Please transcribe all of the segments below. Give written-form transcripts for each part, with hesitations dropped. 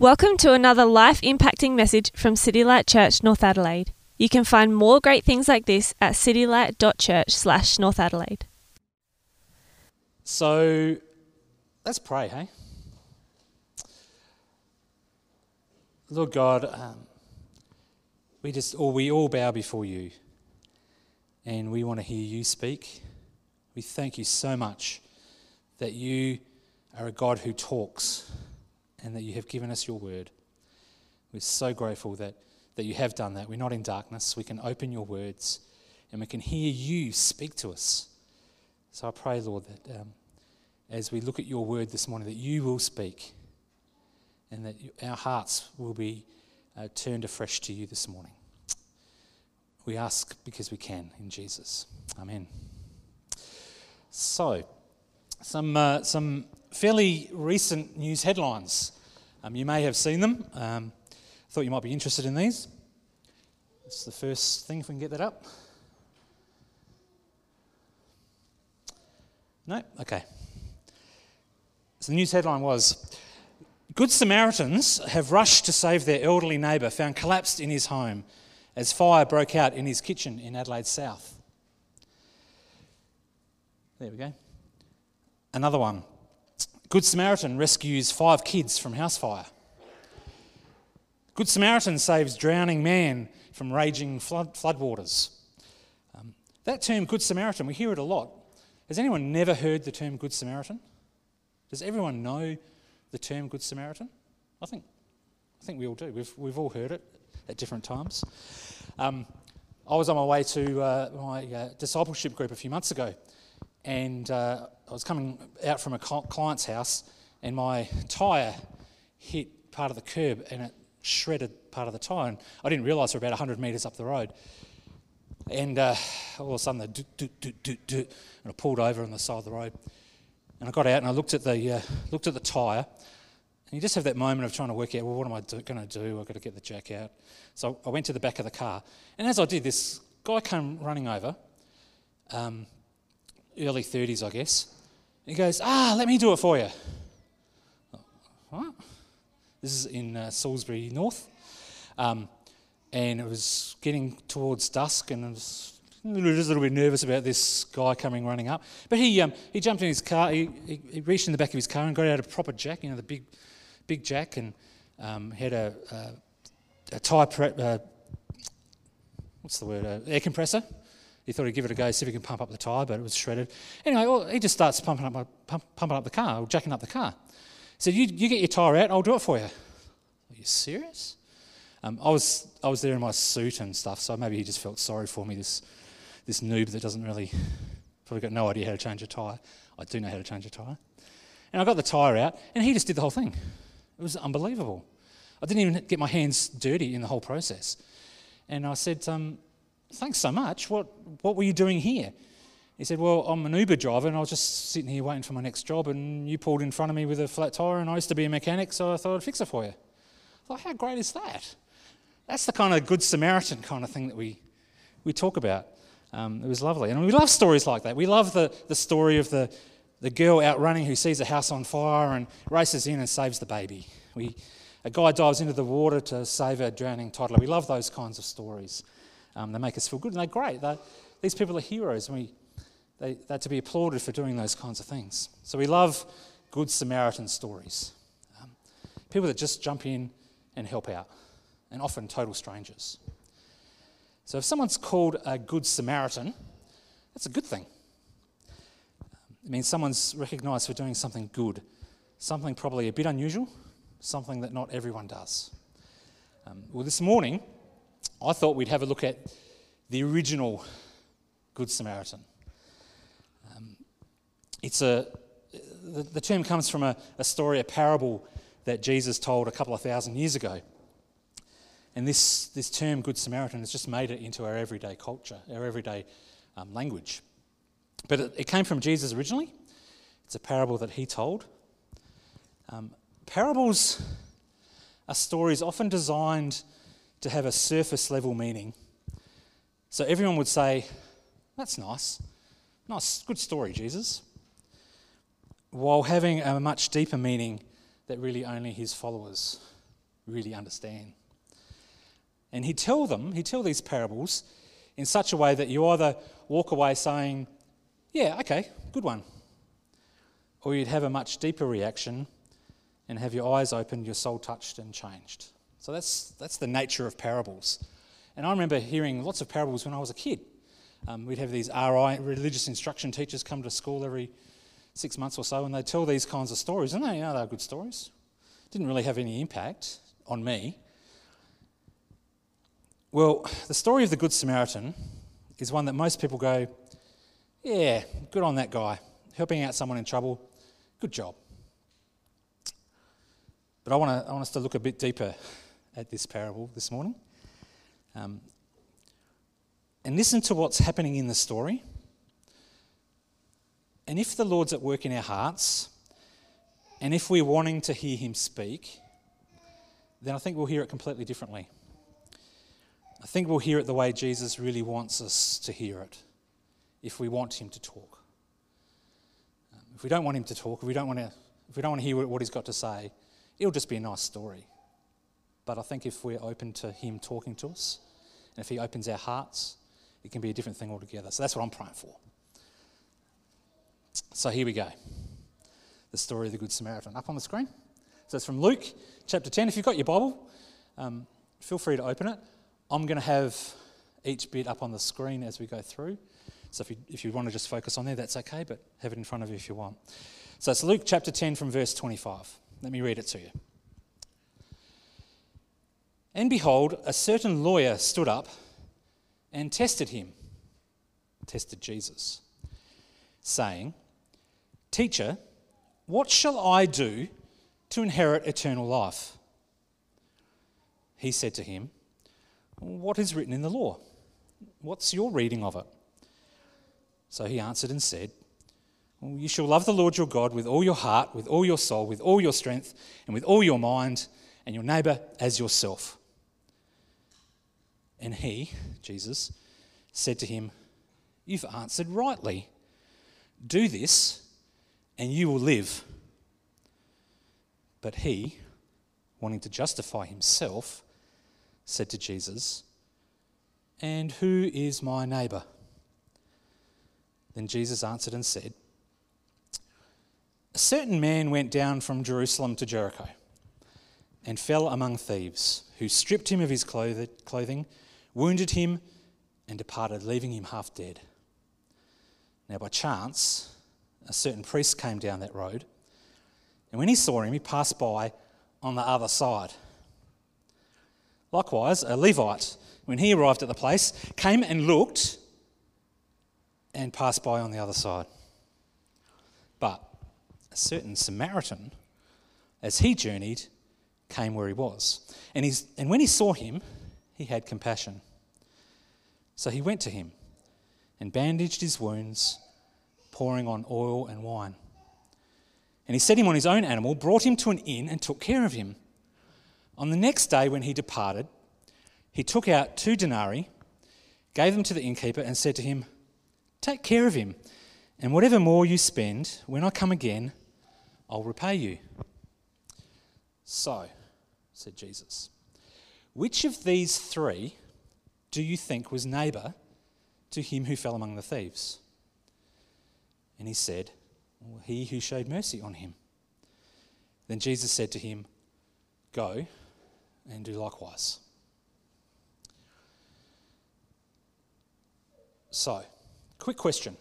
Welcome to another life-impacting message from City Light Church, North Adelaide. You can find more great things like this at citylight.church/North Adelaide. So, let's pray, hey? Lord God, we all bow before you, and we want to hear you speak. We thank you so much that you are a God who talks, and that you have given us your word. We're so grateful that you have done that. We're not in darkness. We can open your words and we can hear you speak to us. So I pray, Lord, that as we look at your word this morning, that you will speak and that our hearts will be turned afresh to you this morning. We ask because we can in Jesus. Amen. So, some fairly recent news headlines. You may have seen them. I thought you might be interested in these. It's the first thing, if we can get that up. No? Okay. So the news headline was, Good Samaritans have rushed to save their elderly neighbour found collapsed in his home as fire broke out in his kitchen in Adelaide South. There we go. Another one. Good Samaritan rescues 5 kids from house fire. Good Samaritan saves drowning man from raging floodwaters. That term, Good Samaritan, we hear it a lot. Has anyone never heard the term Good Samaritan? Does everyone know the term Good Samaritan? I think we all do. We've all heard it at different times. I was on my way to my discipleship group a few months ago, and I was coming out from a client's house and my tyre hit part of the curb and it shredded part of the tyre, and I didn't realise we were about 100 metres up the road, and all of a sudden the doot, doot, doot, and I pulled over on the side of the road, and I got out and I looked at the tyre, and you just have that moment of trying to work out, well, what am I going to do? I've got to get the jack out. So I went to the back of the car, and as I did, this guy came running over, early 30s, I guess. He goes, let me do it for you. What? This is in Salisbury North. And it was getting towards dusk, and I was just a little bit nervous about this guy coming running up. But he jumped in his car. He reached in the back of his car and got out a proper jack, the big jack, and had a tyre prep, what's the word, air compressor. He thought he'd give it a go, see if he can pump up the tyre, but it was shredded. Anyway, he just starts pumping up the car, or jacking up the car. He said, you get your tyre out, I'll do it for you. Are you serious? I was there in my suit and stuff, so maybe he just felt sorry for me, this noob that doesn't really, probably got no idea how to change a tyre. I do know how to change a tyre. And I got the tyre out, and he just did the whole thing. It was unbelievable. I didn't even get my hands dirty in the whole process. And I said, thanks so much. What were you doing here? He said, well, I'm an Uber driver and I was just sitting here waiting for my next job, and you pulled in front of me with a flat tyre, and I used to be a mechanic, so I thought I'd fix it for you. I thought, how great is that? That's the kind of Good Samaritan kind of thing that we talk about. It was lovely. And we love stories like that. We love the story of the girl out running who sees a house on fire and races in and saves the baby. A guy dives into the water to save a drowning toddler. We love those kinds of stories. They make us feel good, and they're great. These people are heroes, and they're to be applauded for doing those kinds of things. So we love Good Samaritan stories. People that just jump in and help out, and often total strangers. So if someone's called a Good Samaritan, that's a good thing. It means someone's recognised for doing something good, something probably a bit unusual, something that not everyone does. Well, this morning, I thought we'd have a look at the original Good Samaritan. The term comes from a story, a parable that Jesus told a couple of thousand years ago. And this term, Good Samaritan, has just made it into our everyday culture, our everyday language. But it came from Jesus originally. It's a parable that he told. Parables are stories often designed to have a surface level meaning. So everyone would say, that's nice. Nice, good story, Jesus. While having a much deeper meaning that really only his followers really understand. And he'd tell these parables in such a way that you either walk away saying, yeah, okay, good one, or you'd have a much deeper reaction and have your eyes opened, your soul touched and changed. So that's the nature of parables. And I remember hearing lots of parables when I was a kid. We'd have these RI, religious instruction teachers, come to school every 6 months or so, and they'd tell these kinds of stories, and they were good stories. Didn't really have any impact on me. Well, the story of the Good Samaritan is one that most people go, yeah, good on that guy, helping out someone in trouble, good job. But I want us to look a bit deeper at this parable this morning. And listen to what's happening in the story. And if the Lord's at work in our hearts, and if we're wanting to hear him speak, then I think we'll hear it completely differently. I think we'll hear it the way Jesus really wants us to hear it, if we want him to talk. If we don't want him to talk, if we don't want to hear what he's got to say, it'll just be a nice story. But I think if we're open to him talking to us, and if he opens our hearts, it can be a different thing altogether. So that's what I'm praying for. So here we go. The story of the Good Samaritan. Up on the screen. So it's from Luke chapter 10. If you've got your Bible, feel free to open it. I'm going to have each bit up on the screen as we go through. So if you want to just focus on there, that's okay, but have it in front of you if you want. So it's Luke chapter 10 from verse 25. Let me read it to you. And behold, a certain lawyer stood up and tested him, tested Jesus, saying, Teacher, what shall I do to inherit eternal life? He said to him, What is written in the law? What's your reading of it? So he answered and said, You shall love the Lord your God with all your heart, with all your soul, with all your strength, and with all your mind, and your neighbour as yourself. And he, Jesus, said to him, You've answered rightly. Do this, and you will live. But he, wanting to justify himself, said to Jesus, And who is my neighbour? Then Jesus answered and said, A certain man went down from Jerusalem to Jericho and fell among thieves, who stripped him of his clothing, wounded him, and departed, leaving him half dead. Now by chance, a certain priest came down that road, and when he saw him, he passed by on the other side. Likewise, a Levite, when he arrived at the place, came and looked and passed by on the other side. But a certain Samaritan, as he journeyed, came where he was. And when he saw him, he had compassion. So he went to him and bandaged his wounds, pouring on oil and wine. And he set him on his own animal, brought him to an inn, and took care of him. On the next day when he departed, he took out 2 denarii, gave them to the innkeeper, and said to him, Take care of him, and whatever more you spend, when I come again, I'll repay you. So, said Jesus, which of these 3 do you think was neighbour to him who fell among the thieves? And he said, He who showed mercy on him. Then Jesus said to him, Go and do likewise. So, quick question.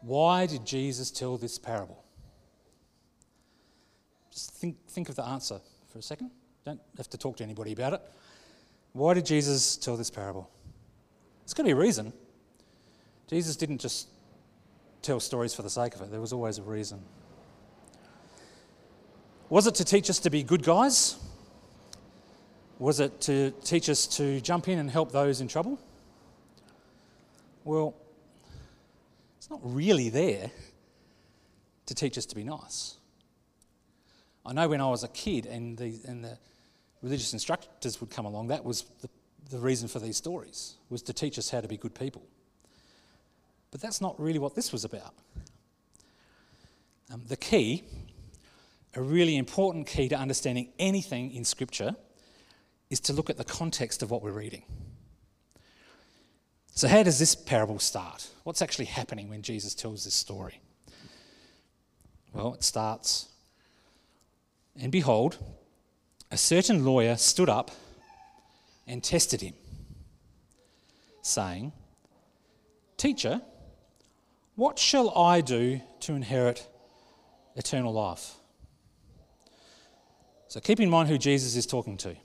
Why did Jesus tell this parable? Just think of the answer for a second. Don't have to talk to anybody about it. Why did Jesus tell this parable? There's got to be a reason. Jesus didn't just tell stories for the sake of it. There was always a reason. Was it to teach us to be good guys? Was it to teach us to jump in and help those in trouble? Well, it's not really there to teach us to be nice. I know when I was a kid and the religious instructors would come along, that was the reason for these stories, was to teach us how to be good people. But that's not really what this was about. The key a really important key to understanding anything in Scripture is to look at the context of what we're reading. So how does this parable start? What's actually happening when Jesus tells this story? Well, it starts, and behold, a certain lawyer stood up and tested him, saying, "Teacher, what shall I do to inherit eternal life?" So keep in mind who Jesus is talking to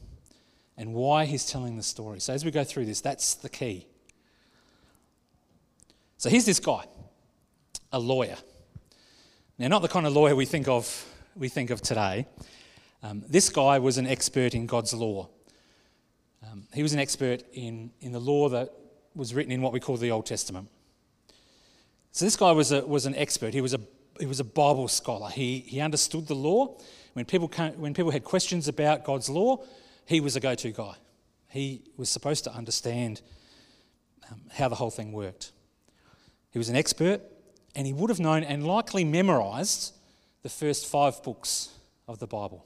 and why he's telling the story. So as we go through this, that's the key. So here's this guy, a lawyer. Now, not the kind of lawyer we think of today. This guy was an expert in God's law. He was an expert in the law that was written in what we call the Old Testament. So this guy was an expert. He was a Bible scholar. He understood the law. When people had questions about God's law, he was a go-to guy. He was supposed to understand how the whole thing worked. He was an expert, and he would have known and likely memorised the first 5 books of the Bible.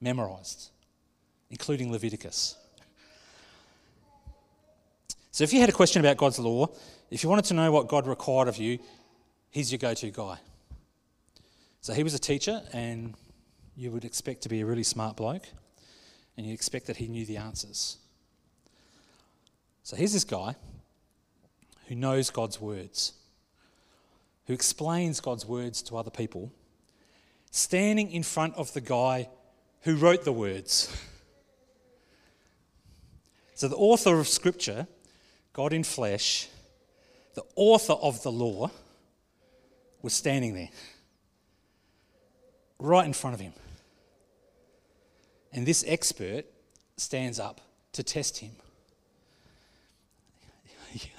Memorised, including Leviticus. So if you had a question about God's law, if you wanted to know what God required of you, he's your go-to guy. So he was a teacher, and you would expect to be a really smart bloke, and you'd expect that he knew the answers. So here's this guy who knows God's words, who explains God's words to other people, standing in front of the guy who wrote the words. So the author of Scripture, God in flesh, the author of the law, was standing there, right in front of him. And this expert stands up to test him.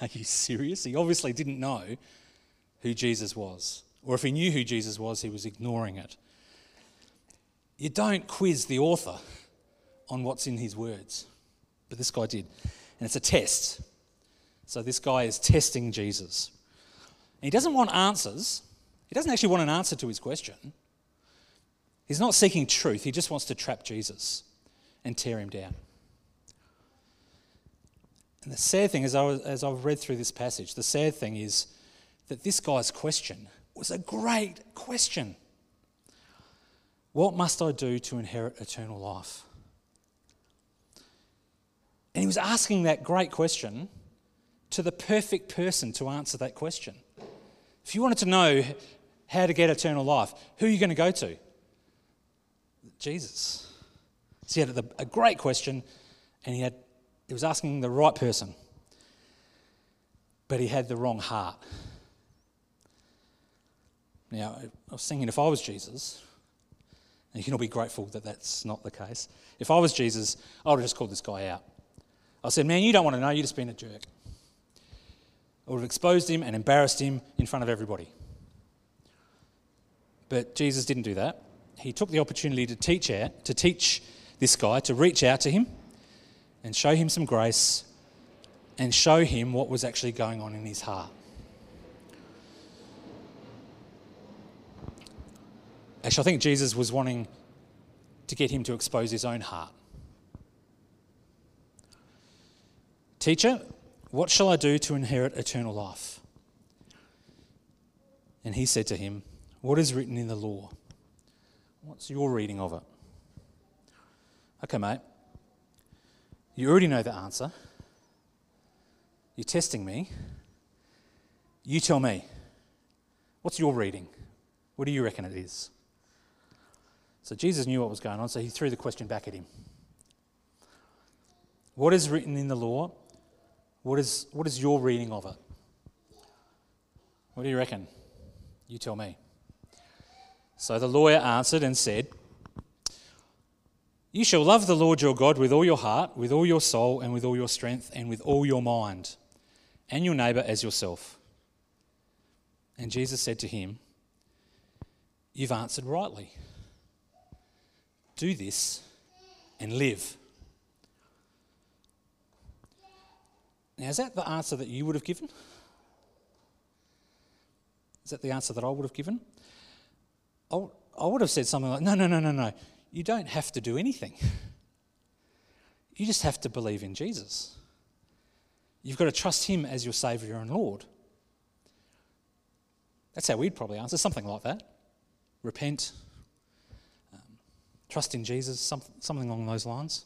Are you serious? He obviously didn't know who Jesus was. Or if he knew who Jesus was, he was ignoring it. You don't quiz the author on what's in his words. But this guy did. And it's a test. So this guy is testing Jesus. And he doesn't want answers. He doesn't actually want an answer to his question. He's not seeking truth. He just wants to trap Jesus and tear him down. And the sad thing is, as I've read through this passage, the sad thing is that this guy's question was a great question. What must I do to inherit eternal life? And he was asking that great question to the perfect person to answer that question. If you wanted to know how to get eternal life, who are you going to go to? Jesus. So he had a great question, and He was asking the right person, but he had the wrong heart. Now, I was thinking, if I was Jesus, and you can all be grateful that that's not the case. If I was Jesus, I would have just called this guy out. I said, "Man, you don't want to know, you're just being a jerk." I would have exposed him and embarrassed him in front of everybody. But Jesus didn't do that. He took the opportunity to teach this guy, to reach out to him, and show him some grace, and show him what was actually going on in his heart. Actually, I think Jesus was wanting to get him to expose his own heart. "Teacher, what shall I do to inherit eternal life?" And he said to him, "What is written in the law?" What's your reading of it? Okay, mate. You already know the answer. You're testing me. You tell me. What's your reading? What do you reckon it is? So Jesus knew what was going on, so he threw the question back at him. What is written in the law? What is your reading of it? What do you reckon? You tell me. So the lawyer answered and said, "You shall love the Lord your God with all your heart, with all your soul, and with all your strength, and with all your mind, and your neighbour as yourself." And Jesus said to him, "You've answered rightly. Do this and live." Now, is that the answer that you would have given? Is that the answer that I would have given? I would have said something like, no. You don't have to do anything. You just have to believe in Jesus. You've got to trust him as your Saviour and Lord. That's how we'd probably answer, something like that. Repent, trust in Jesus, something along those lines.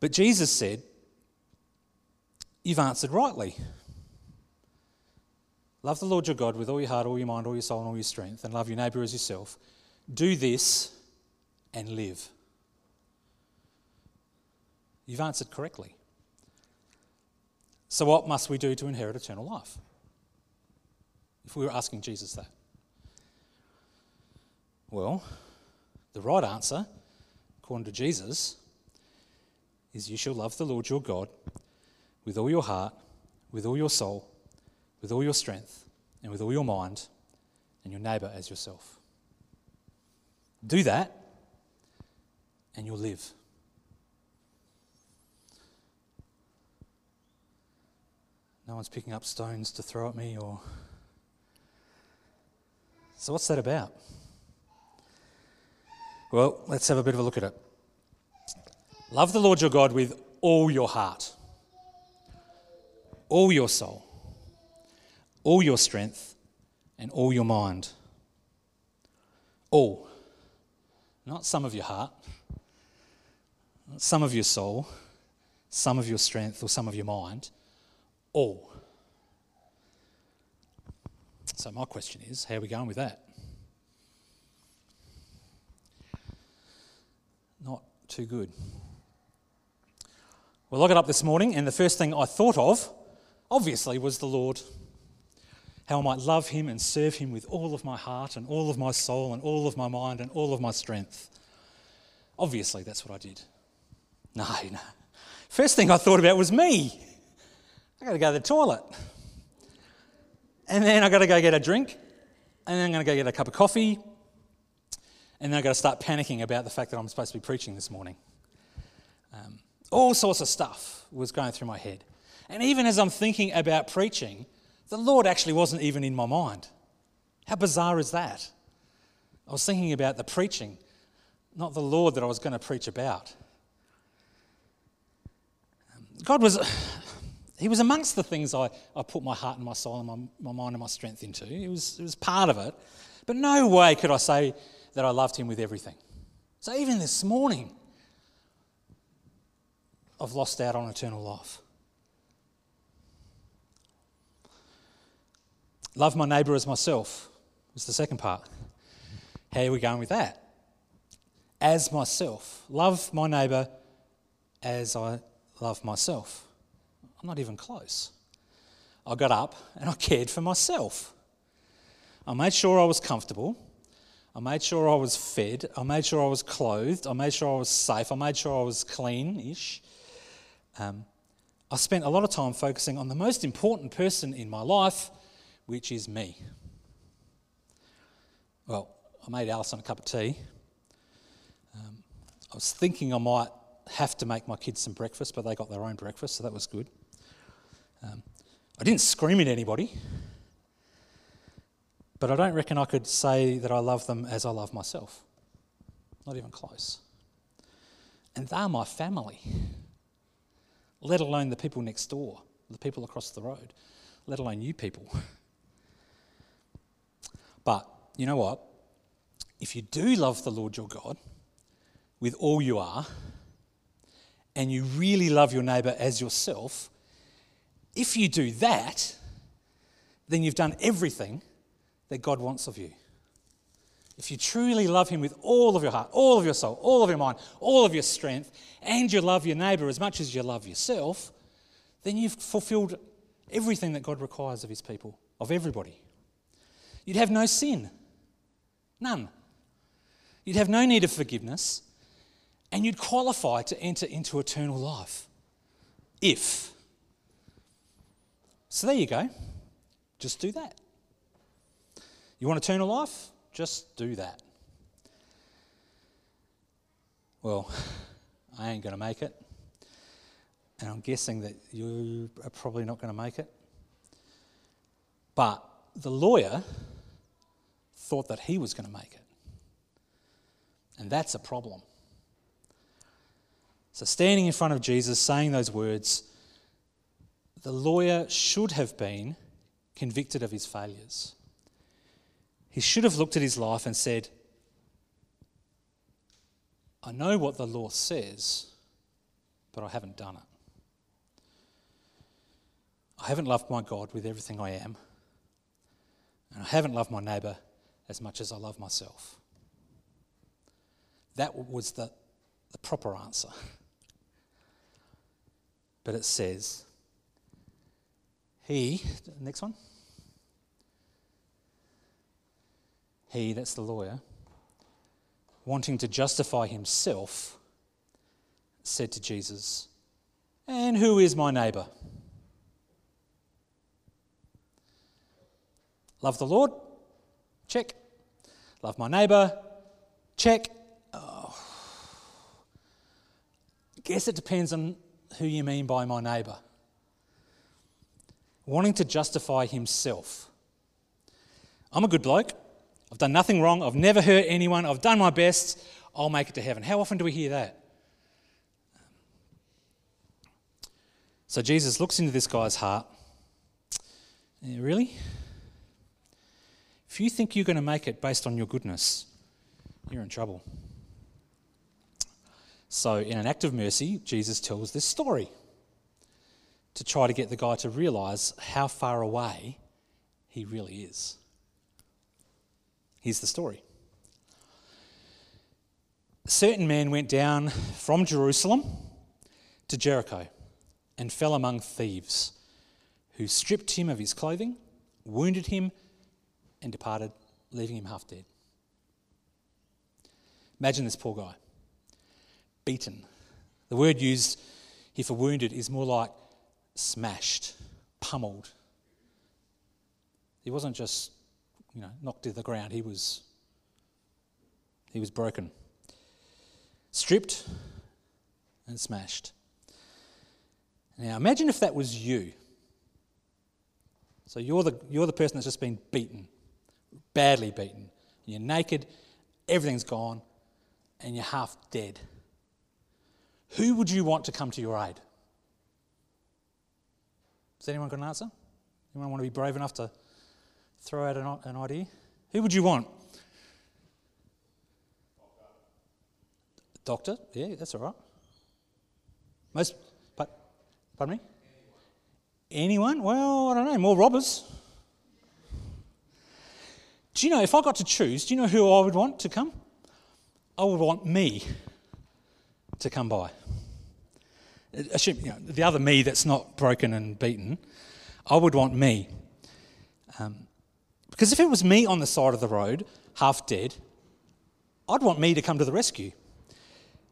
But Jesus said, you've answered rightly. Love the Lord your God with all your heart, all your mind, all your soul, and all your strength, and love your neighbour as yourself. Do this and live. You've answered correctly. So what must we do to inherit eternal life? If we were asking Jesus that. Well, the right answer, according to Jesus, is you shall love the Lord your God with all your heart, with all your soul, with all your strength, and with all your mind, and your neighbour as yourself. Do that, and you'll live. No one's picking up stones to throw at me or... So what's that about? Well, let's have a bit of a look at it. Love the Lord your God with all your heart, all your soul, all your strength, and all your mind. All. Not some of your heart, not some of your soul, some of your strength, or some of your mind. All. So my question is, how are we going with that? Not too good. Well, I got up this morning and the first thing I thought of, obviously, was the Lord. How I might love him and serve him with all of my heart and all of my soul and all of my mind and all of my strength. Obviously, that's what I did. No. First thing I thought about was me. I got to go to the toilet. And then I got to go get a drink. And then I'm going to go get a cup of coffee. And then I got to start panicking about the fact that I'm supposed to be preaching this morning. All sorts of stuff was going through my head. And even as I'm thinking about preaching, the Lord actually wasn't even in my mind. How bizarre is that? I was thinking about the preaching, not the Lord that I was going to preach about. God was... He was amongst the things I put my heart and my soul and my mind and my strength into. It was part of it. But no way could I say that I loved him with everything. So even this morning, I've lost out on eternal life. Love my neighbour as myself was the second part. How are we going with that? As myself. Love my neighbour as I love myself. I'm not even close. I got up and I cared for myself. I made sure I was comfortable. I made sure I was fed. I made sure I was clothed. I made sure I was safe. I made sure I was clean-ish. I spent a lot of time focusing on the most important person in my life, which is me. Well, I made Alison a cup of tea. I was thinking I might have to make my kids some breakfast, but they got their own breakfast, so that was good. I didn't scream at anybody, but I don't reckon I could say that I love them as I love myself. Not even close. And they're my family, let alone the people next door, the people across the road, let alone you people. But you know what? If you do love the Lord your God with all you are, and you really love your neighbour as yourself, if you do that, then you've done everything that God wants of you. If you truly love him with all of your heart, all of your soul, all of your mind, all of your strength, and you love your neighbour as much as you love yourself, then you've fulfilled everything that God requires of his people, of everybody. You'd have no sin, none. You'd have no need of forgiveness, and you'd qualify to enter into eternal life. If. So there you go. Just do that. You want eternal life? Just do that. Well, I ain't going to make it. And I'm guessing that you are probably not going to make it. But the lawyer thought that he was going to make it. And that's a problem. So standing in front of Jesus, saying those words, the lawyer should have been convicted of his failures. He should have looked at his life and said, I know what the law says, but I haven't done it. I haven't loved my God with everything I am, and I haven't loved my neighbour as much as I love myself. That was the proper answer. But it says, he, that's the lawyer, wanting to justify himself, said to Jesus, "And who is my neighbour? Love the Lord? Check. Love my neighbour? Check. Oh, I guess it depends on who you mean by my neighbour." Wanting to justify himself. I'm a good bloke. I've done nothing wrong. I've never hurt anyone. I've done my best. I'll make it to heaven. How often do we hear that? So Jesus looks into this guy's heart. Yeah, really? If you think you're going to make it based on your goodness, you're in trouble. So in an act of mercy, Jesus tells this story to try to get the guy to realise how far away he really is. Here's the story. A certain man went down from Jerusalem to Jericho and fell among thieves, who stripped him of his clothing, wounded him, and departed, leaving him half dead. Imagine this poor guy, beaten. The word used here for wounded is more like smashed, pummeled. He wasn't just, knocked to the ground. He was broken, stripped, and smashed. Now imagine if that was you. So you're the person that's just been beaten, badly beaten. You're naked, everything's gone, and you're half dead. Who would you want to come to your aid? Has anyone got an answer? Anyone want to be brave enough to throw out an idea? Who would you want? Doctor? Yeah, that's all right. Pardon me? Anyone? Well, I don't know, more robbers. Do you know, if I got to choose, do you know who I would want to come? I would want me to come by. The other me that's not broken and beaten. I would want me. Because if it was me on the side of the road, half dead, I'd want me to come to the rescue.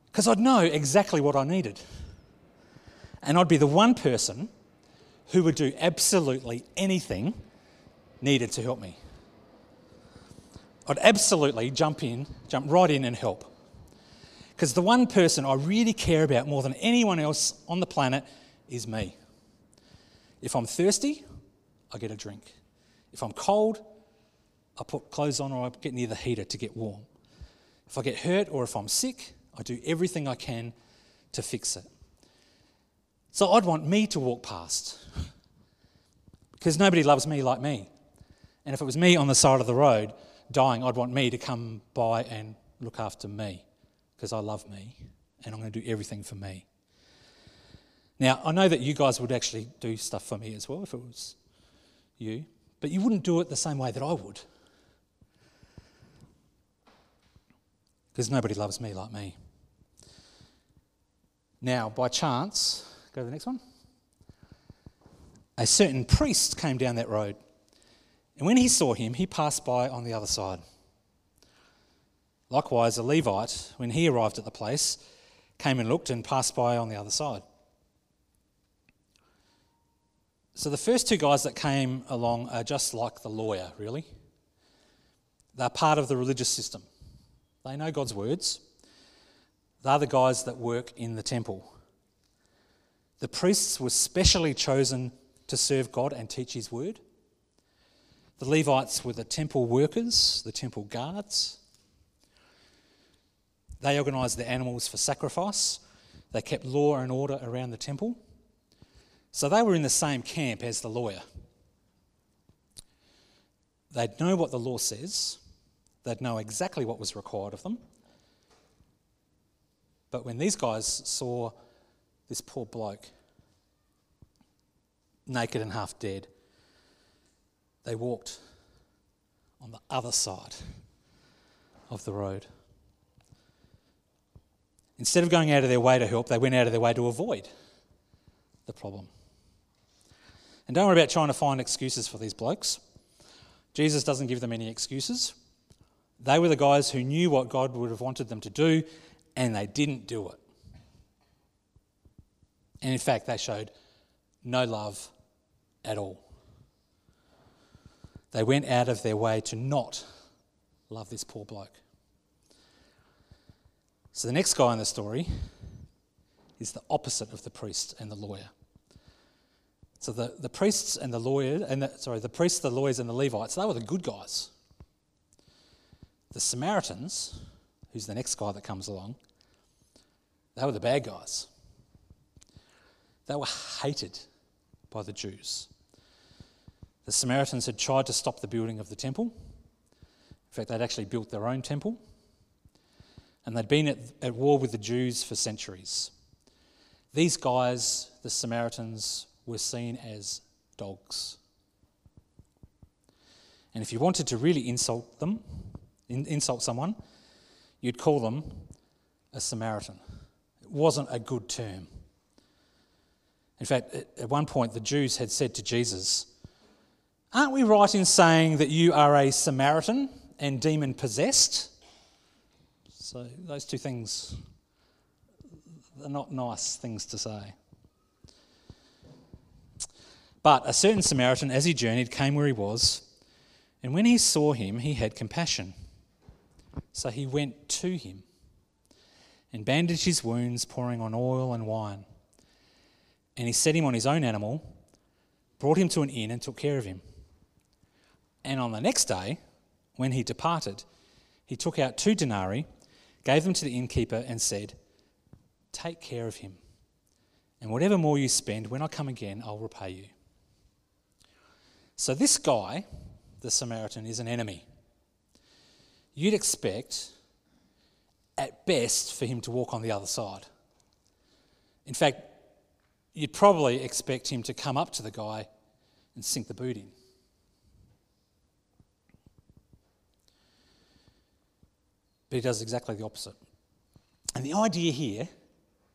Because I'd know exactly what I needed. And I'd be the one person who would do absolutely anything needed to help me. I'd absolutely jump right in and help. Because the one person I really care about more than anyone else on the planet is me. If I'm thirsty, I get a drink. If I'm cold, I put clothes on or I get near the heater to get warm. If I get hurt or if I'm sick, I do everything I can to fix it. So I'd want me to walk past, because nobody loves me like me. And if it was me on the side of the road dying, I'd want me to come by and look after me, because I love me and I'm going to do everything for me. Now, I know that you guys would actually do stuff for me as well if it was you, but you wouldn't do it the same way that I would, because nobody loves me like me. Now, by chance... Go to the next one. A certain priest came down that road, and when he saw him, he passed by on the other side. Likewise, a Levite, when he arrived at the place, came and looked and passed by on the other side. So the first two guys that came along are just like the lawyer, really. They're part of the religious system. They know God's words. They're the guys that work in the temple. The priests were specially chosen to serve God and teach his word. The Levites were the temple workers, the temple guards. They organised the animals for sacrifice. They kept law and order around the temple. So they were in the same camp as the lawyer. They'd know what the law says. They'd know exactly what was required of them. But when these guys saw this poor bloke naked and half dead, they walked on the other side of the road. Instead of going out of their way to help, they went out of their way to avoid the problem. And don't worry about trying to find excuses for these blokes. Jesus doesn't give them any excuses. They were the guys who knew what God would have wanted them to do, and they didn't do it. And in fact, they showed no love at all. They went out of their way to not love this poor bloke. So the next guy in the story is the opposite of the priest and the lawyer. So the priests and the lawyer, and the priests, the lawyers, and the Levites, they were the good guys. The Samaritans, who's the next guy that comes along, they were the bad guys. They were hated by the Jews. The Samaritans had tried to stop the building of the temple. In fact, they'd actually built their own temple. And they'd been at war with the Jews for centuries. These guys, the Samaritans, were seen as dogs. And if you wanted to really insult someone, you'd call them a Samaritan. It wasn't a good term. In fact, at one point, the Jews had said to Jesus, "Aren't we right in saying that you are a Samaritan and demon-possessed?" So those two things are not nice things to say. But a certain Samaritan, as he journeyed, came where he was, and when he saw him, he had compassion. So he went to him and bandaged his wounds, pouring on oil and wine. And he set him on his own animal, brought him to an inn, and took care of him. And on the next day, when he departed, he took out 2 denarii, gave them to the innkeeper, and said, "Take care of him, and whatever more you spend, when I come again, I'll repay you." So this guy, the Samaritan, is an enemy. You'd expect, at best, for him to walk on the other side. In fact, you'd probably expect him to come up to the guy and sink the boot in. But he does exactly the opposite. And the idea here,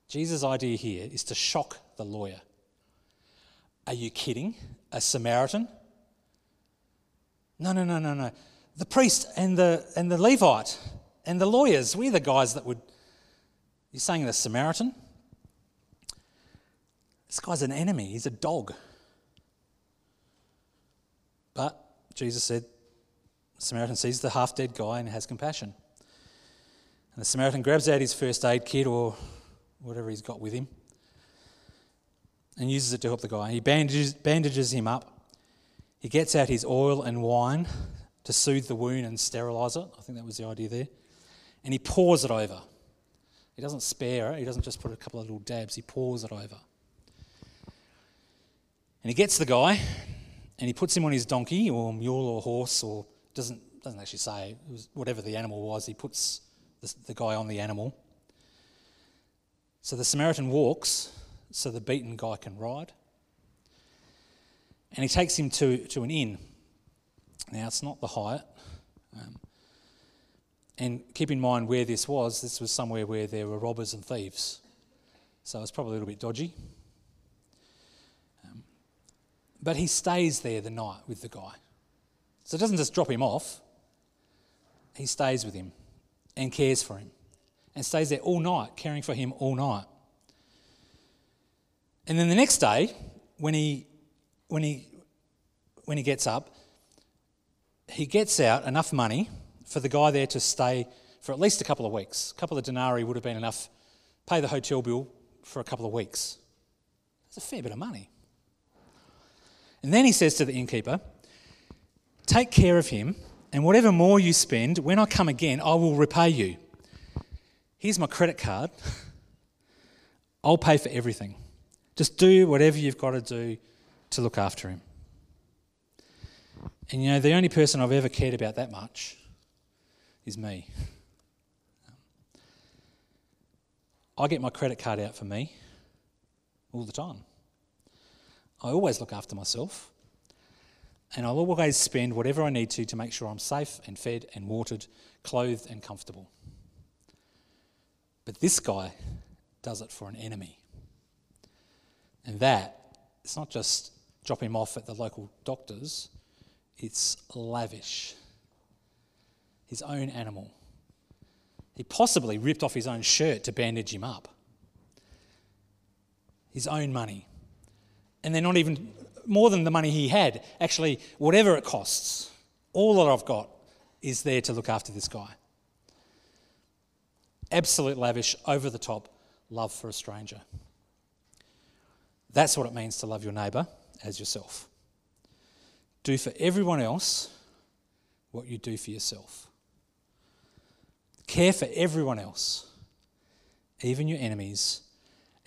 Jesus' idea here, is to shock the lawyer. Are you kidding? A Samaritan? No. The priest and the Levite and the lawyers, we're the guys that would... You're saying the Samaritan? This guy's an enemy, he's a dog. But Jesus said, the Samaritan sees the half-dead guy and has compassion. And the Samaritan grabs out his first aid kit or whatever he's got with him and uses it to help the guy. He bandages him up. He gets out his oil and wine to soothe the wound and sterilise it. I think that was the idea there. And he pours it over. He doesn't spare it. He doesn't just put a couple of little dabs. He pours it over. And he gets the guy and he puts him on his donkey or mule or horse, or doesn't actually say, it was whatever the animal was, he puts the guy on the animal. So the Samaritan walks so the beaten guy can ride. And he takes him to an inn. Now, it's not the Hyatt. And keep in mind where this was somewhere where there were robbers and thieves. So it's probably a little bit dodgy. But he stays there the night with the guy. So it doesn't just drop him off. He stays with him and cares for him and stays there all night, caring for him all night. And then the next day, when he gets up, he gets out enough money for the guy there to stay for at least a couple of weeks. A couple of denarii would have been enough, pay the hotel bill for a couple of weeks. That's a fair bit of money. And then he says to the innkeeper, "Take care of him, and whatever more you spend, when I come again, I will repay you." here's my credit card. I'll pay for everything. Just do whatever you've got to do to look after him. And you know, the only person I've ever cared about that much is me. I get my credit card out for me all the time. I always look after myself, and I'll always spend whatever I need to make sure I'm safe and fed and watered, clothed and comfortable. But this guy does it for an enemy. And that, it's not just drop him off at the local doctor's, it's lavish. His own animal. He possibly ripped off his own shirt to bandage him up. His own money. And they're not even more than the money he had. Actually, whatever it costs, all that I've got is there to look after this guy. Absolute lavish, over-the-top love for a stranger. That's what it means to love your neighbour as yourself. Do for everyone else what you do for yourself. Care for everyone else, even your enemies,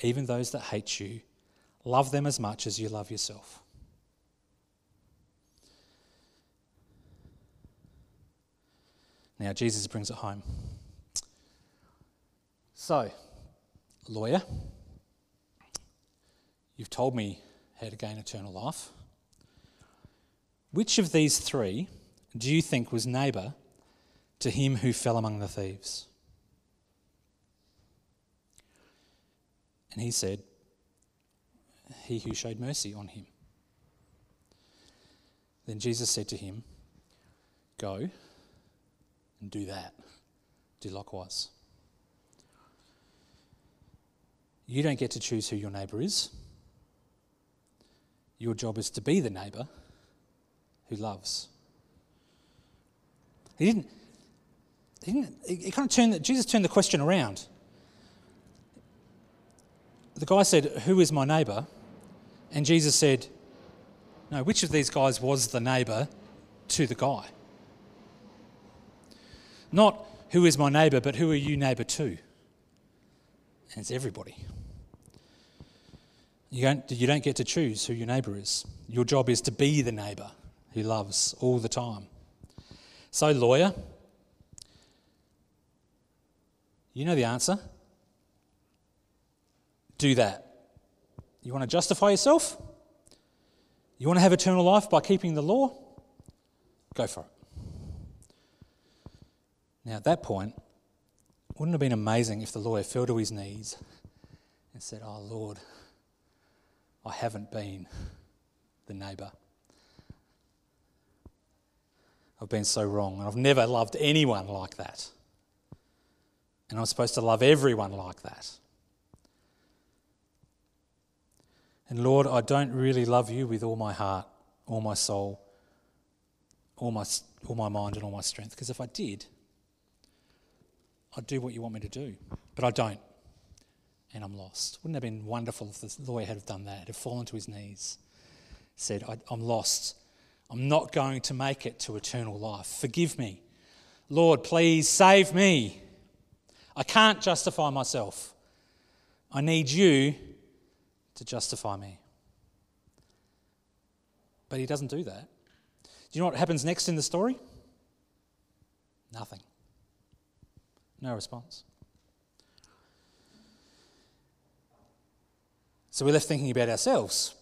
even those that hate you. Love them as much as you love yourself. Now, Jesus brings it home. So, lawyer, you've told me how to gain eternal life. Which of these three do you think was neighbour to him who fell among the thieves? And he said, he who showed mercy on him. Then Jesus said to him, go and do that. Do likewise. You don't get to choose who your neighbour is. Your job is to be the neighbour who loves. Jesus turned the question around. The guy said, who is my neighbour? And Jesus said, no, which of these guys was the neighbour to the guy? Not who is my neighbour, but who are you neighbour to? And it's everybody. You don't get to choose who your neighbour is. Your job is to be the neighbour who loves all the time. So, lawyer, you know the answer. Do that. You want to justify yourself? You want to have eternal life by keeping the law? Go for it. Now, at that point, wouldn't it have been amazing if the lawyer fell to his knees and said, oh, Lord, I haven't been the neighbour. I've been so wrong, and I've never loved anyone like that. And I'm supposed to love everyone like that. And Lord, I don't really love you with all my heart, all my soul, all my mind and all my strength. Because if I did, I'd do what you want me to do. But I don't. And I'm lost. Wouldn't it have been wonderful if the lawyer had done that, had fallen to his knees, said, I'm lost. I'm not going to make it to eternal life. Forgive me. Lord, please save me. I can't justify myself. I need you to justify me. But he doesn't do that. Do you know what happens next in the story? Nothing. No response. So we're left thinking about ourselves.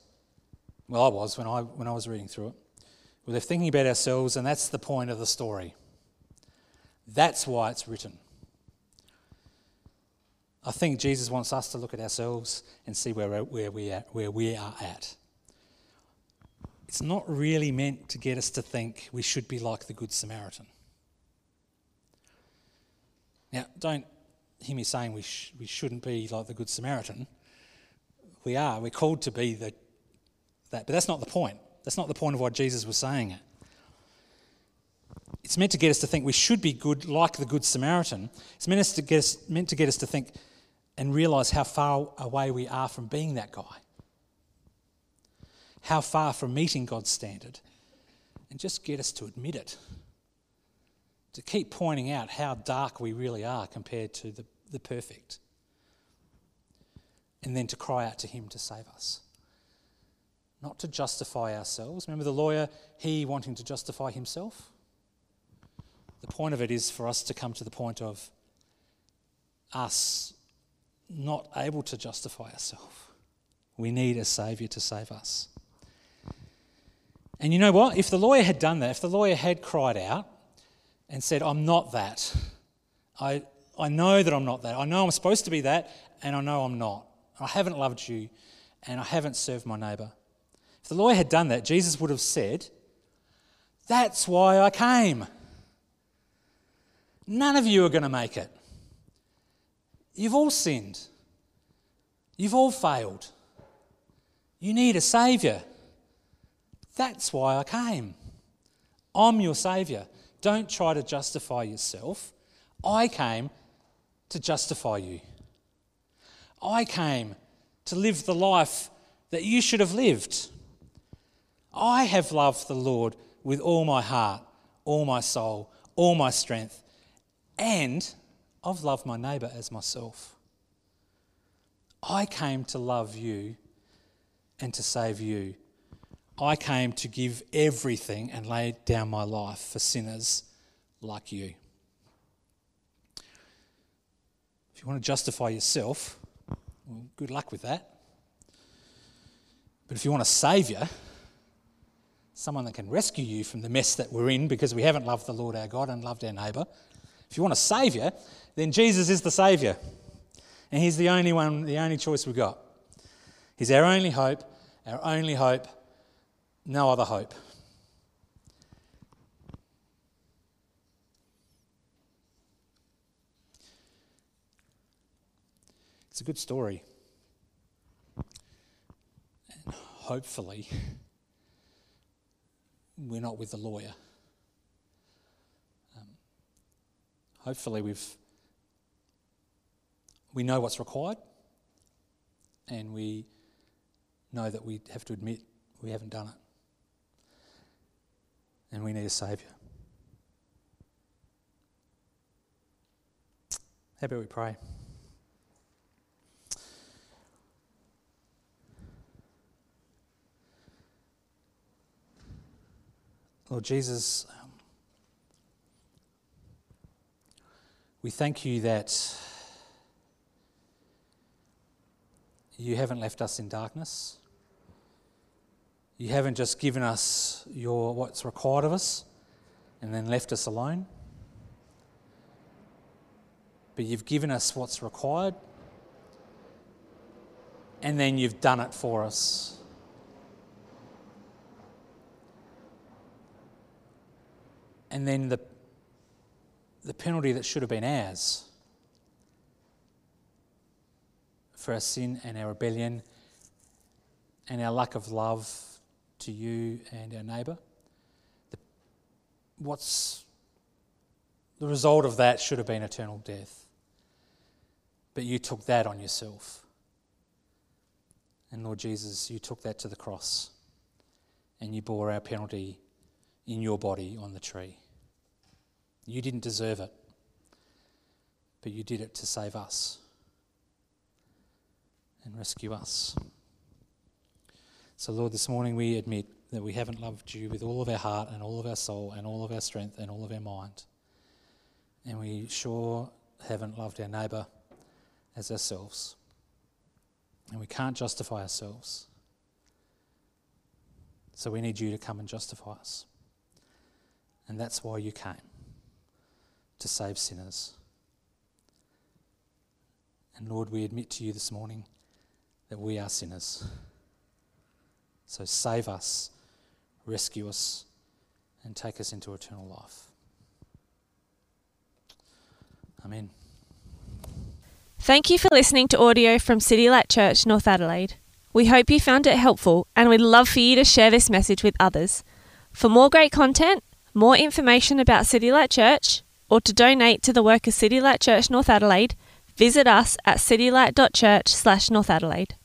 Well, I was when I was reading through it. We're left thinking about ourselves, and that's the point of the story. That's why it's written. I think Jesus wants us to look at ourselves and see where we are at. It's not really meant to get us to think we should be like the Good Samaritan. Now, don't hear me saying we shouldn't be like the Good Samaritan. We are. We're called to be that. But that's not the point. That's not the point of why Jesus was saying it. It's meant to get us to think we should be good like the Good Samaritan. It's meant to get us to think and realise how far away we are from being that guy. How far from meeting God's standard. And just get us to admit it. To keep pointing out how dark we really are compared to the, the perfect, and then to cry out to him to save us. Not to justify ourselves. Remember the lawyer, he wanting to justify himself? The point of it is for us to come to the point of us not able to justify ourselves. We need a saviour to save us. And you know what? If the lawyer had done that, if the lawyer had cried out and said, I'm not that, I know that I'm not that, I know I'm supposed to be that, and I know I'm not. I haven't loved you, and I haven't served my neighbour. If the lawyer had done that, Jesus would have said, that's why I came. None of you are going to make it. You've all sinned. You've all failed. You need a saviour. That's why I came. I'm your saviour. Don't try to justify yourself. I came to justify you. I came to live the life that you should have lived. I have loved the Lord with all my heart, all my soul, all my strength, and I've loved my neighbour as myself. I came to love you and to save you. I came to give everything and lay down my life for sinners like you. If you want to justify yourself, well, good luck with that. But if you want a saviour, someone that can rescue you from the mess that we're in because we haven't loved the Lord our God and loved our neighbour, if you want a saviour, then Jesus is the saviour. And he's the only one, the only choice we've got. He's our only hope, no other hope. It's a good story. And hopefully, we're not with the lawyer. Hopefully we know what's required, and we know that we have to admit we haven't done it, and we need a saviour. How about we pray? Lord Jesus, we thank you that you haven't left us in darkness. You haven't just given us what's required of us and then left us alone. But you've given us what's required and then you've done it for us. And then the penalty that should have been ours for our sin and our rebellion and our lack of love to you and our neighbour. What's the result of that should have been eternal death. But you took that on yourself. And Lord Jesus, you took that to the cross and you bore our penalty in your body on the tree. You didn't deserve it, but you did it to save us and rescue us. So Lord, this morning we admit that we haven't loved you with all of our heart and all of our soul and all of our strength and all of our mind. And we sure haven't loved our neighbour as ourselves. And we can't justify ourselves. So we need you to come and justify us. And that's why you came, to save sinners. And Lord, we admit to you this morning that we are sinners. So save us, rescue us, and take us into eternal life. Amen. Thank you for listening to audio from City Light Church, North Adelaide. We hope you found it helpful, and we'd love for you to share this message with others. For more great content, more information about City Light Church, or to donate to the work of City Light Church North Adelaide, visit us at citylight.church/North Adelaide.